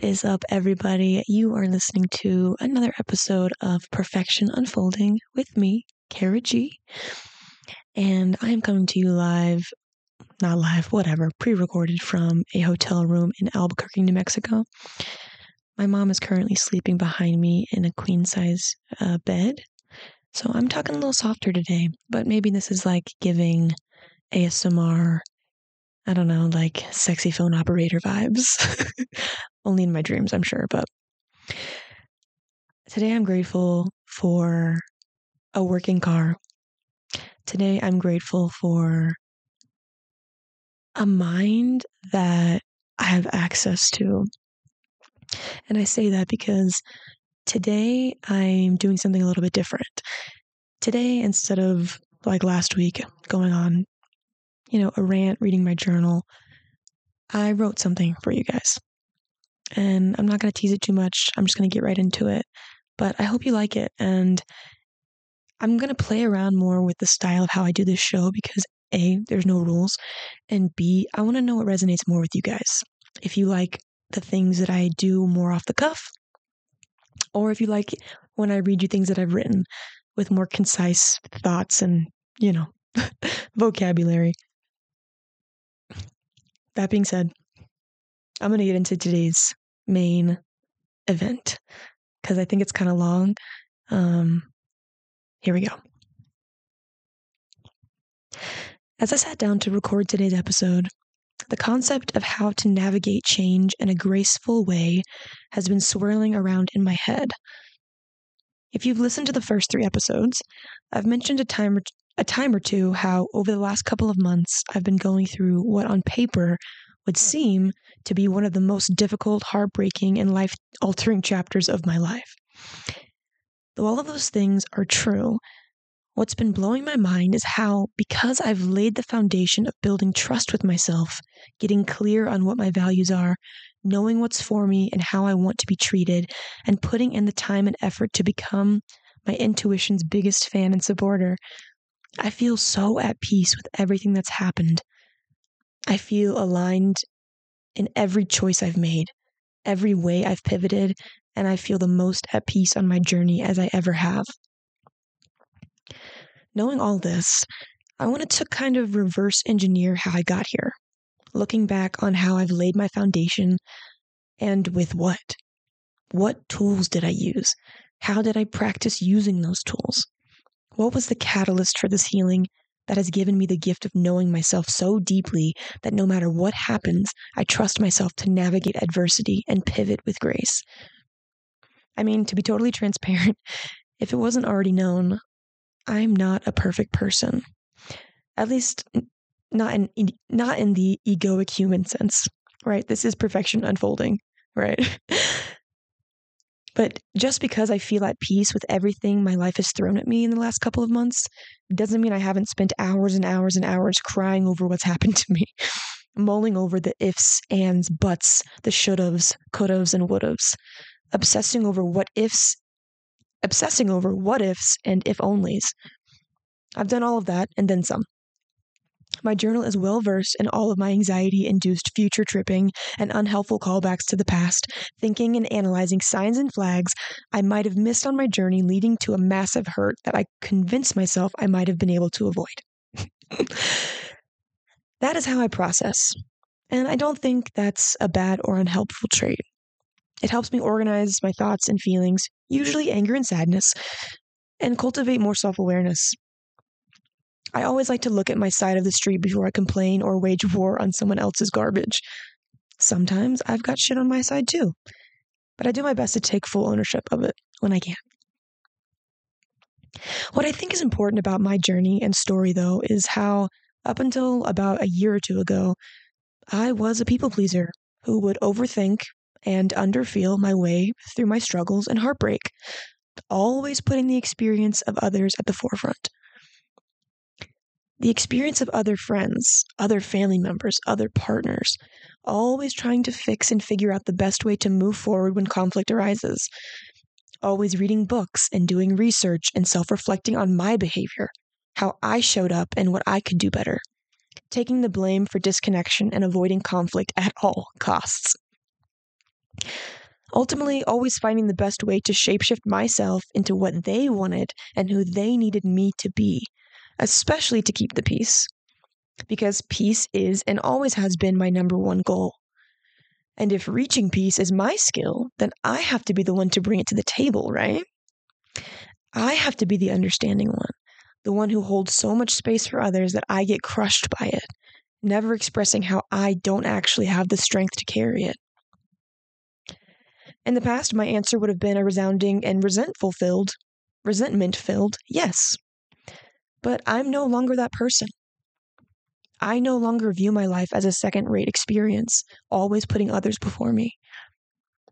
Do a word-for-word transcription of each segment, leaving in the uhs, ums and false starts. What is up, everybody? You are listening to another episode of Perfection Unfolding with me, Cara G. And I am coming to you live, not live, whatever, pre-recorded from a hotel room in Albuquerque, New Mexico. My mom is currently sleeping behind me in a queen-size uh, bed. So I'm talking a little softer today, but maybe this is like giving A S M R, I don't know, like sexy phone operator vibes. Only in my dreams, I'm sure. But today I'm grateful for a working car. Today I'm grateful for a mind that I have access to. And I say that because today I'm doing something a little bit different. Today, instead of like last week going on, you know, a rant, reading my journal, I wrote something for you guys. And I'm not going to tease it too much. I'm just going to get right into it. But I hope you like it. And I'm going to play around more with the style of how I do this show because A, there's no rules. And B, I want to know what resonates more with you guys. If you like the things that I do more off the cuff, or if you like when I read you things that I've written with more concise thoughts and, you know, vocabulary. That being said, I'm going to get into today's main event because I think it's kind of long. Um, here we go. As I sat down to record today's episode, the concept of how to navigate change in a graceful way has been swirling around in my head. If you've listened to the first three episodes, I've mentioned a time or, a time or two how over the last couple of months, I've been going through what on paper would seem to be one of the most difficult, heartbreaking, and life-altering chapters of my life. Though all of those things are true, what's been blowing my mind is how, because I've laid the foundation of building trust with myself, getting clear on what my values are, knowing what's for me and how I want to be treated, and putting in the time and effort to become my intuition's biggest fan and supporter, I feel so at peace with everything that's happened. I feel aligned in every choice I've made, every way I've pivoted, and I feel the most at peace on my journey as I ever have. Knowing all this, I wanted to kind of reverse engineer how I got here, looking back on how I've laid my foundation and with what. What tools did I use? How did I practice using those tools? What was the catalyst for this healing that has given me the gift of knowing myself so deeply that no matter what happens, I trust myself to navigate adversity and pivot with grace? I mean, to be totally transparent, if it wasn't already known, I'm not a perfect person, at least not in not in the egoic human sense, right? This is perfection unfolding, right? But just because I feel at peace with everything my life has thrown at me in the last couple of months doesn't mean I haven't spent hours and hours and hours crying over what's happened to me, mulling over the ifs, ands, buts, the should'ves, could'ves, and would'ves, obsessing over what ifs, obsessing over what ifs and if onlys. I've done all of that and then some. My journal is well-versed in all of my anxiety-induced future tripping and unhelpful callbacks to the past, thinking and analyzing signs and flags I might have missed on my journey leading to a massive hurt that I convinced myself I might have been able to avoid. That is how I process, and I don't think that's a bad or unhelpful trait. It helps me organize my thoughts and feelings, usually anger and sadness, and cultivate more self-awareness. I always like to look at my side of the street before I complain or wage war on someone else's garbage. Sometimes I've got shit on my side too, but I do my best to take full ownership of it when I can. What I think is important about my journey and story, though, is how up until about a year or two ago, I was a people pleaser who would overthink and underfeel my way through my struggles and heartbreak, always putting the experience of others at the forefront. The experience of other friends, other family members, other partners, always trying to fix and figure out the best way to move forward when conflict arises, always reading books and doing research and self-reflecting on my behavior, how I showed up and what I could do better, taking the blame for disconnection and avoiding conflict at all costs. ultimately always finding the best way to shapeshift myself into what they wanted and who they needed me to be, especially to keep the peace. Because peace is and always has been my number one goal. And if reaching peace is my skill, then I have to be the one to bring it to the table, right? I have to be the understanding one, the one who holds so much space for others that I get crushed by it, never expressing how I don't actually have the strength to carry it. In the past, my answer would have been a resounding and resentful-filled, resentment-filled yes. But I'm no longer that person. I no longer view my life as a second-rate experience, always putting others before me.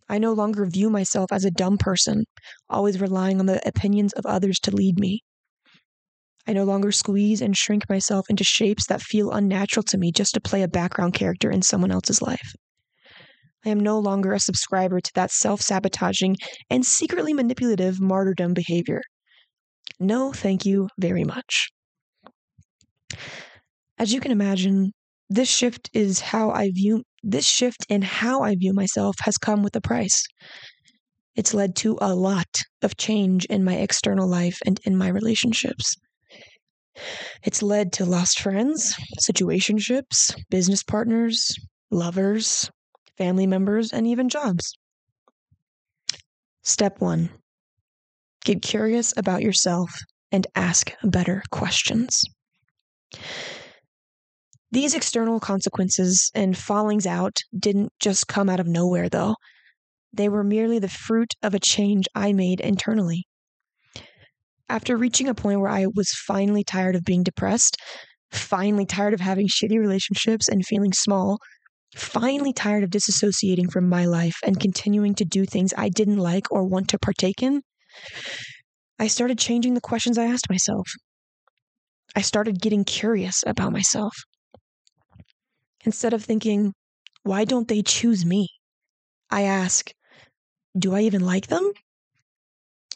I no longer view myself as a dumb person, always relying on the opinions of others to lead me. I no longer squeeze and shrink myself into shapes that feel unnatural to me just to play a background character in someone else's life. I am no longer a subscriber to that self-sabotaging and secretly manipulative martyrdom behavior. No, thank you very much. As you can imagine, this shift is how I view this shift in how I view myself has come with a price. It's led to a lot of change in my external life and in my relationships. It's led to lost friends, situationships, business partners, lovers, family members, and even jobs. Step one, get curious about yourself and ask better questions. These external consequences and fallings out didn't just come out of nowhere, though. They were merely the fruit of a change I made internally. After reaching a point where I was finally tired of being depressed, finally tired of having shitty relationships and feeling small, finally tired of disassociating from my life and continuing to do things I didn't like or want to partake in, I started changing the questions I asked myself. I started getting curious about myself. Instead of thinking, why don't they choose me? I ask, do I even like them?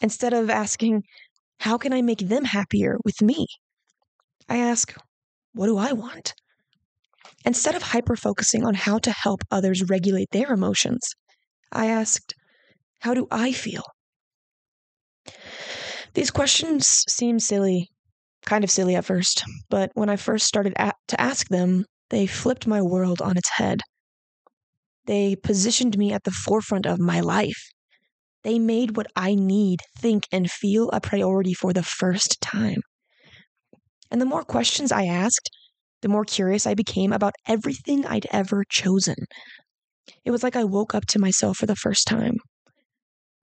Instead of asking, how can I make them happier with me? I ask, what do I want? Instead of hyper-focusing on how to help others regulate their emotions, I asked, how do I feel? These questions seem silly, kind of silly at first, but when I first started at, to ask them, they flipped my world on its head. They positioned me at the forefront of my life. They made what I need, think, and feel a priority for the first time. And the more questions I asked, the more curious I became about everything I'd ever chosen. It was like I woke up to myself for the first time.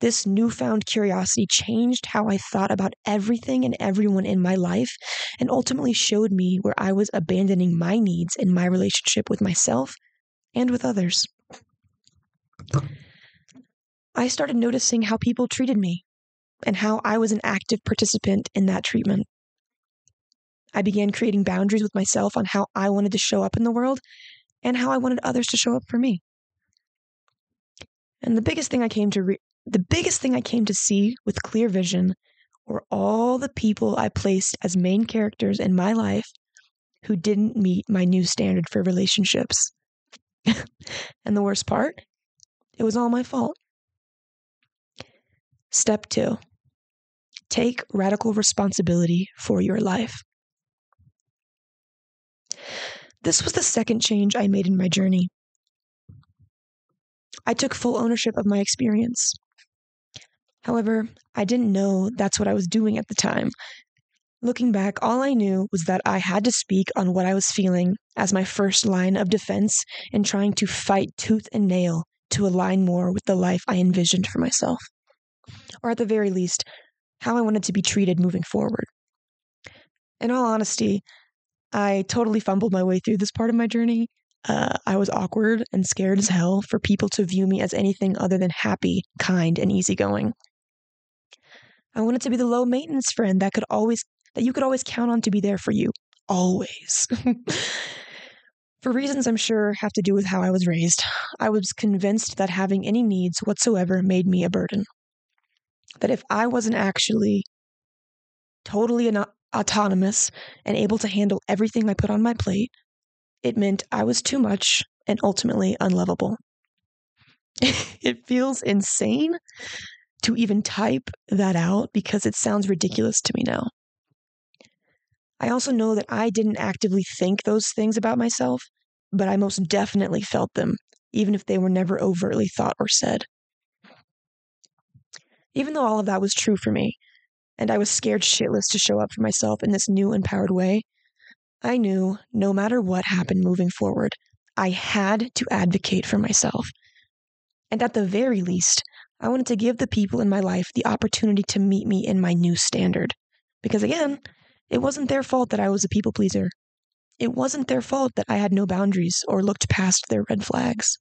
This newfound curiosity changed how I thought about everything and everyone in my life, and ultimately showed me where I was abandoning my needs in my relationship with myself and with others. I started noticing how people treated me, and how I was an active participant in that treatment. I began creating boundaries with myself on how I wanted to show up in the world and how I wanted others to show up for me. And the biggest thing I came to re- the biggest thing I came to see with clear vision were all the people I placed as main characters in my life who didn't meet my new standard for relationships. And the worst part, it was all my fault. Step two, take radical responsibility for your life. This was the second change I made in my journey. I took full ownership of my experience. However, I didn't know that's what I was doing at the time. Looking back, all I knew was that I had to speak on what I was feeling as my first line of defense and trying to fight tooth and nail to align more with the life I envisioned for myself. Or at the very least, how I wanted to be treated moving forward. In all honesty, I totally fumbled my way through this part of my journey. Uh, I was awkward and scared as hell for people to view me as anything other than happy, kind, and easygoing. I wanted to be the low-maintenance friend that could always that you could always count on to be there for you. Always. For reasons I'm sure have to do with how I was raised, I was convinced that having any needs whatsoever made me a burden. That if I wasn't actually totally an- autonomous and able to handle everything I put on my plate, it meant I was too much and ultimately unlovable. It feels insane to even type that out because it sounds ridiculous to me now. I also know that I didn't actively think those things about myself, but I most definitely felt them, even if they were never overtly thought or said. Even though all of that was true for me, and I was scared shitless to show up for myself in this new empowered way, I knew no matter what happened moving forward, I had to advocate for myself. And at the very least, I wanted to give the people in my life the opportunity to meet me in my new standard. Because again, it wasn't their fault that I was a people pleaser. It wasn't their fault that I had no boundaries or looked past their red flags.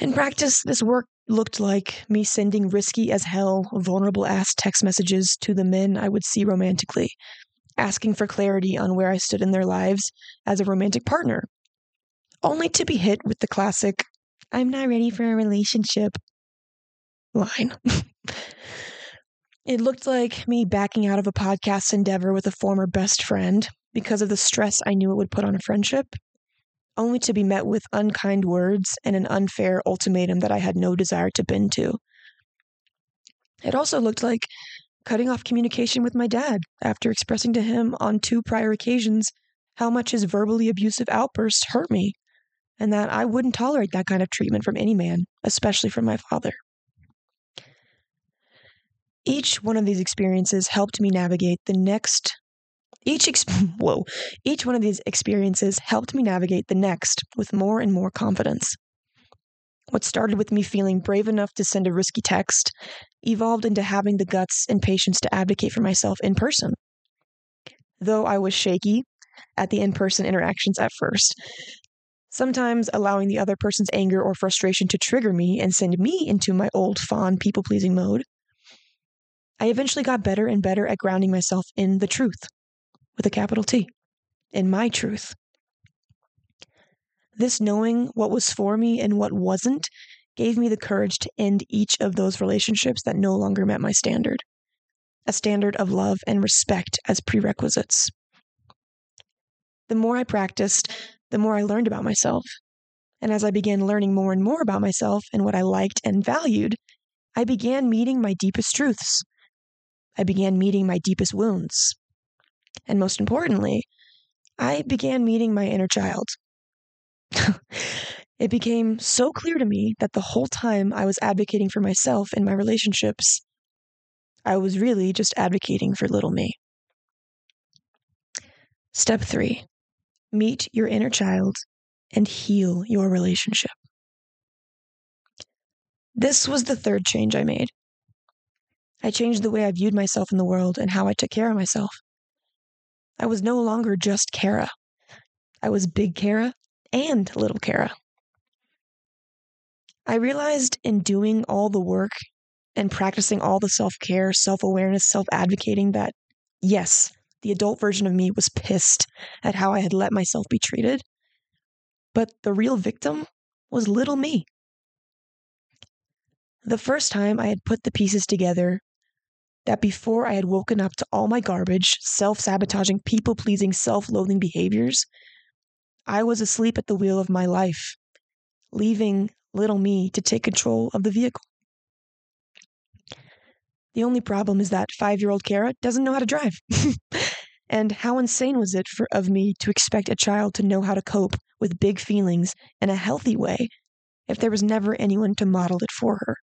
In practice, this work looked like me sending risky as hell, vulnerable-ass text messages to the men I would see romantically, asking for clarity on where I stood in their lives as a romantic partner, only to be hit with the classic, "I'm not ready for a relationship" line. It looked like me backing out of a podcast endeavor with a former best friend because of the stress I knew it would put on a friendship, only to be met with unkind words and an unfair ultimatum that I had no desire to bend to. It also looked like cutting off communication with my dad after expressing to him on two prior occasions how much his verbally abusive outbursts hurt me, and that I wouldn't tolerate that kind of treatment from any man, especially from my father. Each one of these experiences helped me navigate the next. Each ex- whoa, each one of these experiences helped me navigate the next with more and more confidence. What started with me feeling brave enough to send a risky text evolved into having the guts and patience to advocate for myself in person. Though I was shaky at the in-person interactions at first, sometimes allowing the other person's anger or frustration to trigger me and send me into my old fond people-pleasing mode, I eventually got better and better at grounding myself in the truth, with a capital T, in my truth. This knowing what was for me and what wasn't gave me the courage to end each of those relationships that no longer met my standard, a standard of love and respect as prerequisites. The more I practiced, the more I learned about myself. And as I began learning more and more about myself and what I liked and valued, I began meeting my deepest truths. I began meeting my deepest wounds. And most importantly, I began meeting my inner child. It became so clear to me that the whole time I was advocating for myself in my relationships, I was really just advocating for little me. Step three, meet your inner child and heal your relationship. This was the third change I made. I changed the way I viewed myself in the world and how I took care of myself. I was no longer just Cara. I was big Cara and little Cara. I realized in doing all the work and practicing all the self-care, self-awareness, self-advocating that, yes, the adult version of me was pissed at how I had let myself be treated, but the real victim was little me. The first time I had put the pieces together, that before I had woken up to all my garbage, self-sabotaging, people-pleasing, self-loathing behaviors, I was asleep at the wheel of my life, leaving little me to take control of the vehicle. The only problem is that five-year-old Cara doesn't know how to drive. And how insane was it for, of me to expect a child to know how to cope with big feelings in a healthy way if there was never anyone to model it for her?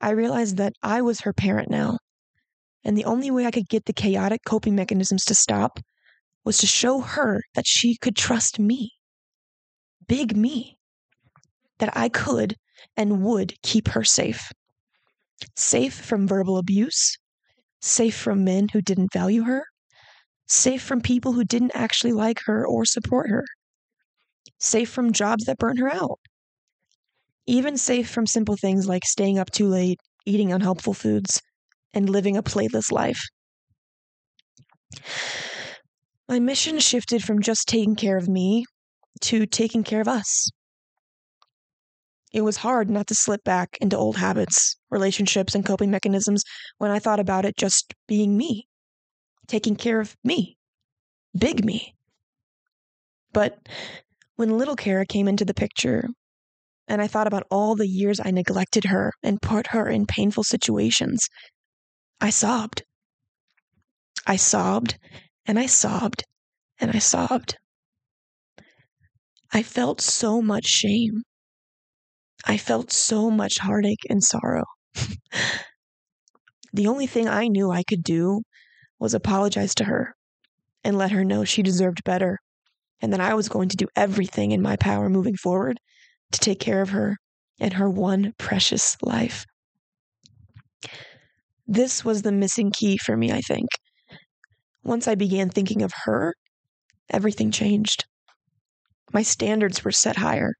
I realized that I was her parent now, and the only way I could get the chaotic coping mechanisms to stop was to show her that she could trust me, big me, that I could and would keep her safe. Safe from verbal abuse, safe from men who didn't value her, safe from people who didn't actually like her or support her, safe from jobs that burn her out, even safe from simple things like staying up too late, eating unhelpful foods, and living a playless life. My mission shifted from just taking care of me to taking care of us. It was hard not to slip back into old habits, relationships, and coping mechanisms when I thought about it just being me, taking care of me, big me. But when little Cara came into the picture. And I thought about all the years I neglected her and put her in painful situations. I sobbed. I sobbed, and I sobbed, and I sobbed. I felt so much shame. I felt so much heartache and sorrow. The only thing I knew I could do was apologize to her and let her know she deserved better, and that I was going to do everything in my power moving forward to take care of her and her one precious life. This was the missing key for me, I think. Once I began thinking of her, everything changed. My standards were set higher.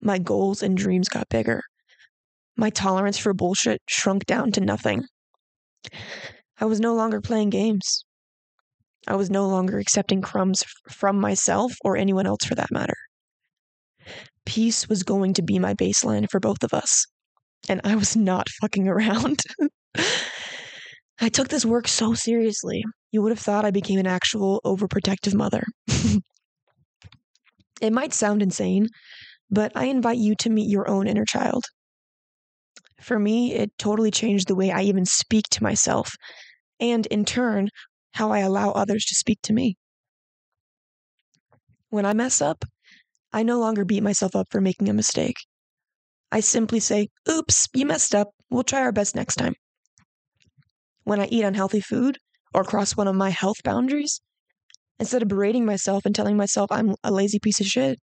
My goals and dreams got bigger. My tolerance for bullshit shrunk down to nothing. I was no longer playing games. I was no longer accepting crumbs from myself or anyone else for that matter. Peace was going to be my baseline for both of us, and I was not fucking around. I took this work so seriously. You would have thought I became an actual overprotective mother. It might sound insane, but I invite you to meet your own inner child. For me, it totally changed the way I even speak to myself, and in turn, how I allow others to speak to me. When I mess up, I no longer beat myself up for making a mistake. I simply say, oops, you messed up. We'll try our best next time. When I eat unhealthy food or cross one of my health boundaries, instead of berating myself and telling myself I'm a lazy piece of shit,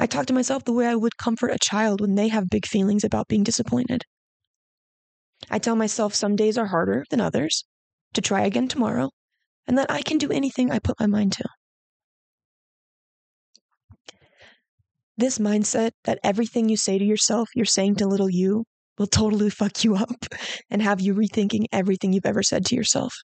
I talk to myself the way I would comfort a child when they have big feelings about being disappointed. I tell myself some days are harder than others, to try again tomorrow, and that I can do anything I put my mind to. This mindset that everything you say to yourself, you're saying to little you, will totally fuck you up and have you rethinking everything you've ever said to yourself.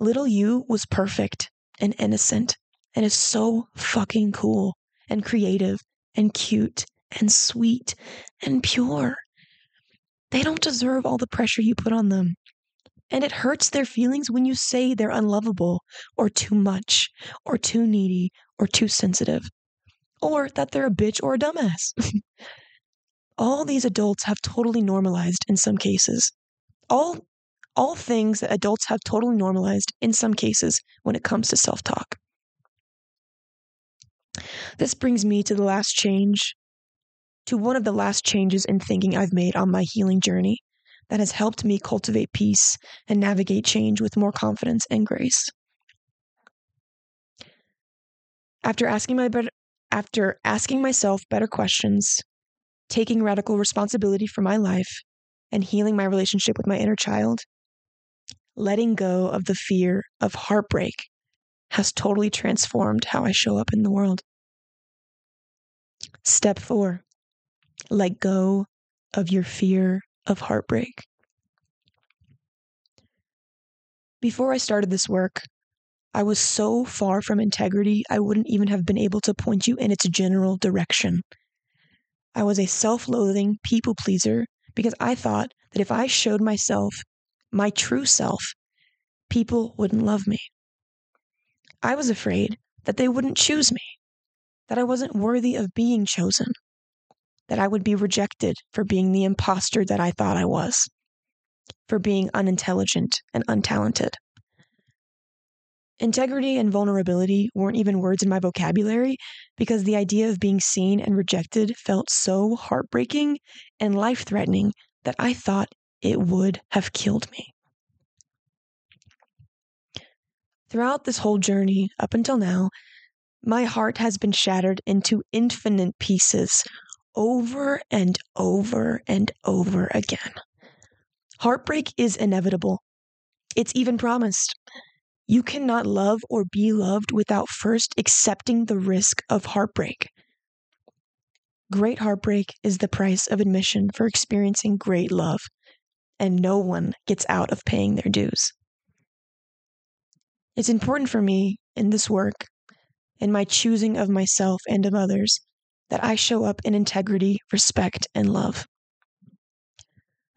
Little you was perfect and innocent and is so fucking cool and creative and cute and sweet and pure. They don't deserve all the pressure you put on them. And it hurts their feelings when you say they're unlovable or too much or too needy or too sensitive or that they're a bitch or a dumbass. All these adults have totally normalized in some cases. All all things that adults have totally normalized in some cases when it comes to self-talk. This brings me to the last change, to one of the last changes in thinking I've made on my healing journey that has helped me cultivate peace and navigate change with more confidence and grace. After asking my better, after asking myself better questions, taking radical responsibility for my life, and healing my relationship with my inner child, letting go of the fear of heartbreak has totally transformed how I show up in the world. Step four, let go of your fear of heartbreak. Before I started this work, I was so far from integrity, I wouldn't even have been able to point you in its general direction. I was a self-loathing people pleaser because I thought that if I showed myself, my true self, people wouldn't love me. I was afraid that they wouldn't choose me, that I wasn't worthy of being chosen, that I would be rejected for being the imposter that I thought I was, for being unintelligent and untalented. Integrity and vulnerability weren't even words in my vocabulary because the idea of being seen and rejected felt so heartbreaking and life-threatening that I thought it would have killed me. Throughout this whole journey, up until now, my heart has been shattered into infinite pieces over and over and over again. Heartbreak is inevitable. It's even promised. You cannot love or be loved without first accepting the risk of heartbreak. Great heartbreak is the price of admission for experiencing great love, and no one gets out of paying their dues. It's important for me in this work, in my choosing of myself and of others, that I show up in integrity, respect, and love.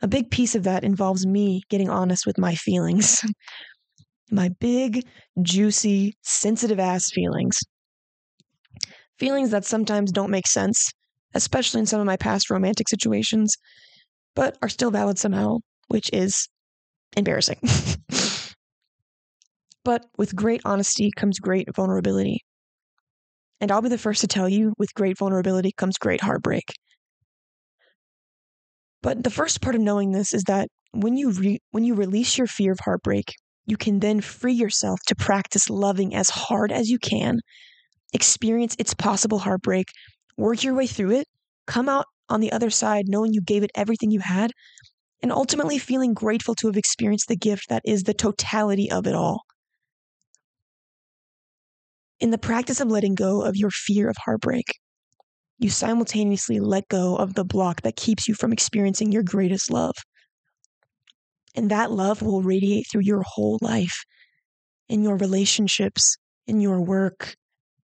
A big piece of that involves me getting honest with my feelings. My big, juicy, sensitive-ass feelings. feelings that sometimes don't make sense, especially in some of my past romantic situations, but are still valid somehow, which is embarrassing. But with great honesty comes great vulnerability. And I'll be the first to tell you, with great vulnerability comes great heartbreak. But the first part of knowing this is that when you re- when you release your fear of heartbreak, you can then free yourself to practice loving as hard as you can, experience its possible heartbreak, work your way through it, come out on the other side knowing you gave it everything you had, and ultimately feeling grateful to have experienced the gift that is the totality of it all. In the practice of letting go of your fear of heartbreak, you simultaneously let go of the block that keeps you from experiencing your greatest love. And that love will radiate through your whole life, in your relationships, in your work,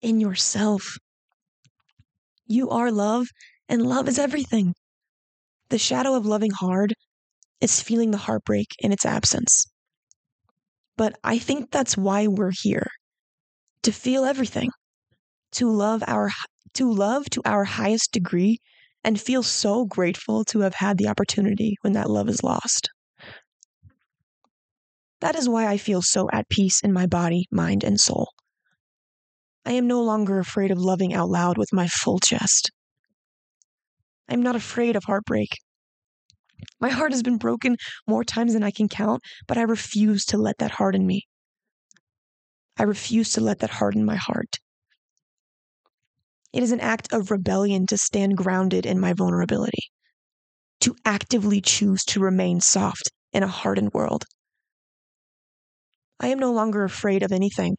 in yourself. You are love, and love is everything. The shadow of loving hard is feeling the heartbreak in its absence. But I think that's why we're here, to feel everything, to love our to love to our highest degree, and feel so grateful to have had the opportunity when that love is lost. That is why I feel so at peace in my body, mind, and soul. I am no longer afraid of loving out loud with my full chest. I'm not afraid of heartbreak. My heart has been broken more times than I can count, but I refuse to let that harden me. I refuse to let that harden my heart. It is an act of rebellion to stand grounded in my vulnerability, to actively choose to remain soft in a hardened world. I am no longer afraid of anything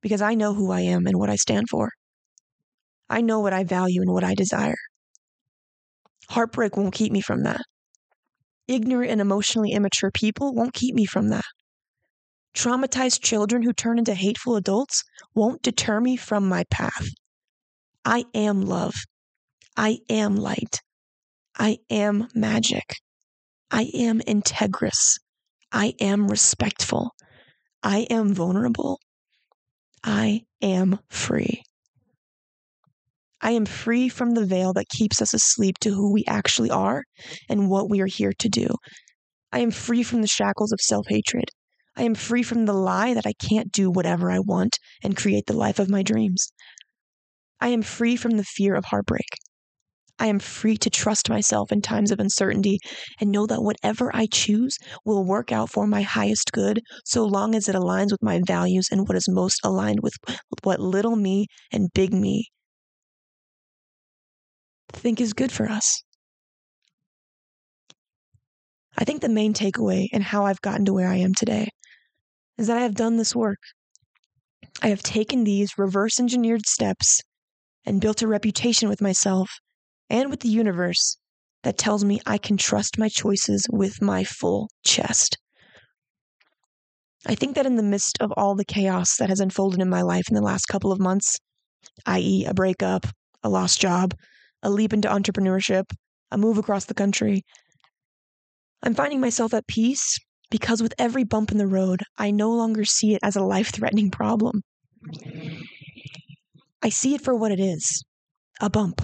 because I know who I am and what I stand for. I know what I value and what I desire. Heartbreak won't keep me from that. Ignorant and emotionally immature people won't keep me from that. Traumatized children who turn into hateful adults won't deter me from my path. I am love. I am light. I am magic. I am integrous. I am respectful. I am vulnerable. I am free. I am free from the veil that keeps us asleep to who we actually are and what we are here to do. I am free from the shackles of self-hatred. I am free from the lie that I can't do whatever I want and create the life of my dreams. I am free from the fear of heartbreak. I am free to trust myself in times of uncertainty and know that whatever I choose will work out for my highest good so long as it aligns with my values and what is most aligned with what little me and big me think is good for us. I think the main takeaway in how I've gotten to where I am today is that I have done this work. I have taken these reverse engineered steps and built a reputation with myself and with the universe that tells me I can trust my choices with my full chest. I think that in the midst of all the chaos that has unfolded in my life in the last couple of months, that is a breakup, a lost job, a leap into entrepreneurship, a move across the country, I'm finding myself at peace because with every bump in the road, I no longer see it as a life-threatening problem. I see it for what it is, a bump.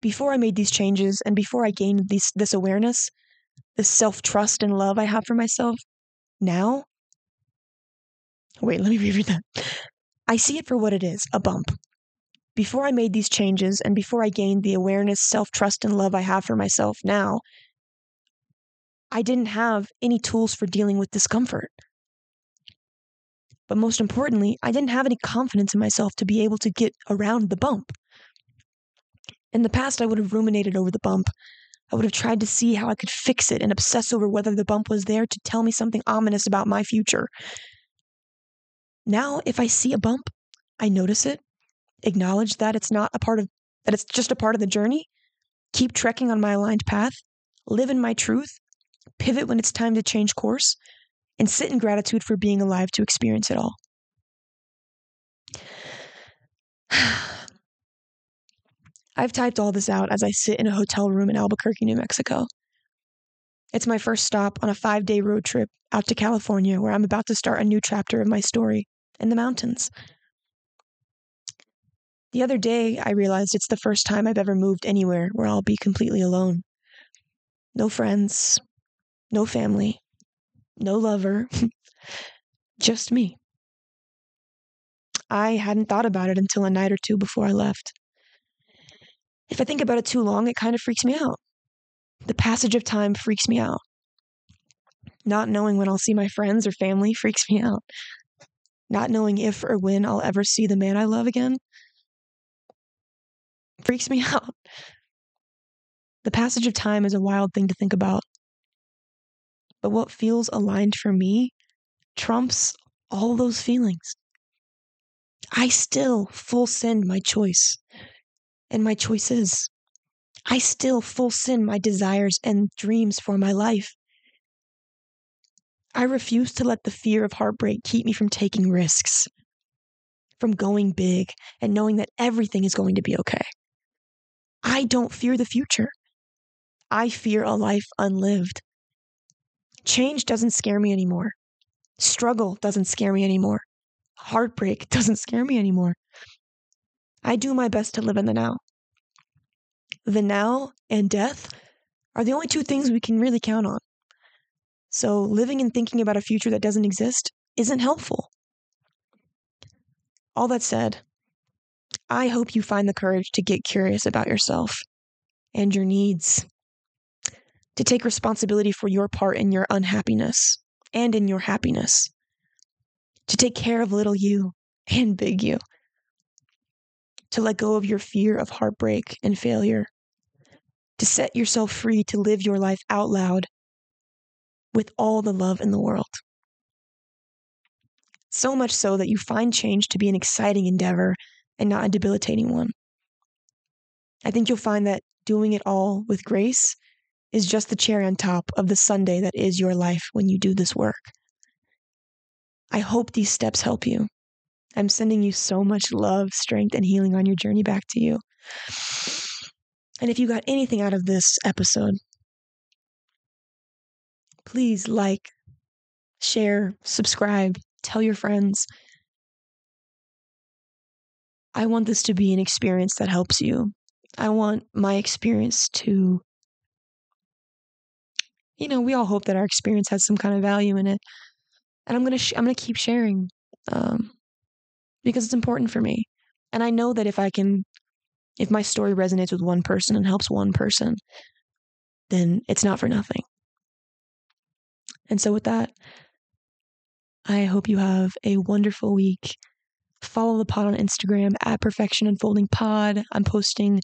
Before I made these changes and before I gained these, this awareness, this self-trust and love I have for myself, now, wait, let me reread that. I see it for what it is, a bump. Before I made these changes and before I gained the awareness, self-trust, and love I have for myself now, I didn't have any tools for dealing with discomfort. But most importantly, I didn't have any confidence in myself to be able to get around the bump. In the past, I would have ruminated over the bump. I would have tried to see how I could fix it and obsess over whether the bump was there to tell me something ominous about my future. Now, if I see a bump, I notice it, acknowledge that it's not a part of, that it's just a part of the journey, keep trekking on my aligned path, live in my truth, pivot when it's time to change course, and sit in gratitude for being alive to experience it all. I've typed all this out as I sit in a hotel room in Albuquerque, New Mexico. It's my first stop on a five-day road trip out to California, where I'm about to start a new chapter of my story in the mountains. The other day, I realized it's the first time I've ever moved anywhere where I'll be completely alone. No friends, no family, no lover, just me. I hadn't thought about it until a night or two before I left. If I think about it too long, it kind of freaks me out. The passage of time freaks me out. Not knowing when I'll see my friends or family freaks me out. Not knowing if or when I'll ever see the man I love again freaks me out. The passage of time is a wild thing to think about. But what feels aligned for me trumps all those feelings. I still full send my choice and my choices. I still full send my desires and dreams for my life. I refuse to let the fear of heartbreak keep me from taking risks, from going big and knowing that everything is going to be okay. I don't fear the future. I fear a life unlived. Change doesn't scare me anymore. Struggle doesn't scare me anymore. Heartbreak doesn't scare me anymore. I do my best to live in the now. The now and death are the only two things we can really count on. So living and thinking about a future that doesn't exist isn't helpful. All that said, I hope you find the courage to get curious about yourself and your needs, to take responsibility for your part in your unhappiness and in your happiness, to take care of little you and big you, to let go of your fear of heartbreak and failure, to set yourself free to live your life out loud with all the love in the world. So much so that you find change to be an exciting endeavor and not a debilitating one. I think you'll find that doing it all with grace is just the cherry on top of the sundae that is your life when you do this work. I hope these steps help you. I'm sending you so much love, strength, and healing on your journey back to you. And if you got anything out of this episode, please like, share, subscribe, tell your friends. I want this to be an experience that helps you. I want my experience to, you know, we all hope that our experience has some kind of value in it. And I'm going to sh- I'm going to keep sharing um, because it's important for me. And I know that if I can, if my story resonates with one person and helps one person, then it's not for nothing. And so with that, I hope you have a wonderful week. Follow the pod on Instagram at Perfection Unfolding Pod. I'm posting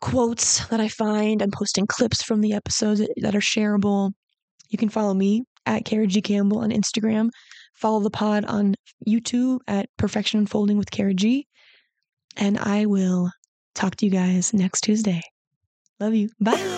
quotes that I find. I'm posting clips from the episodes that are shareable. You can follow me at Cara G. Campbell on Instagram. Follow the pod on YouTube at Perfection Unfolding with Cara G. And I will talk to you guys next Tuesday. Love you. Bye.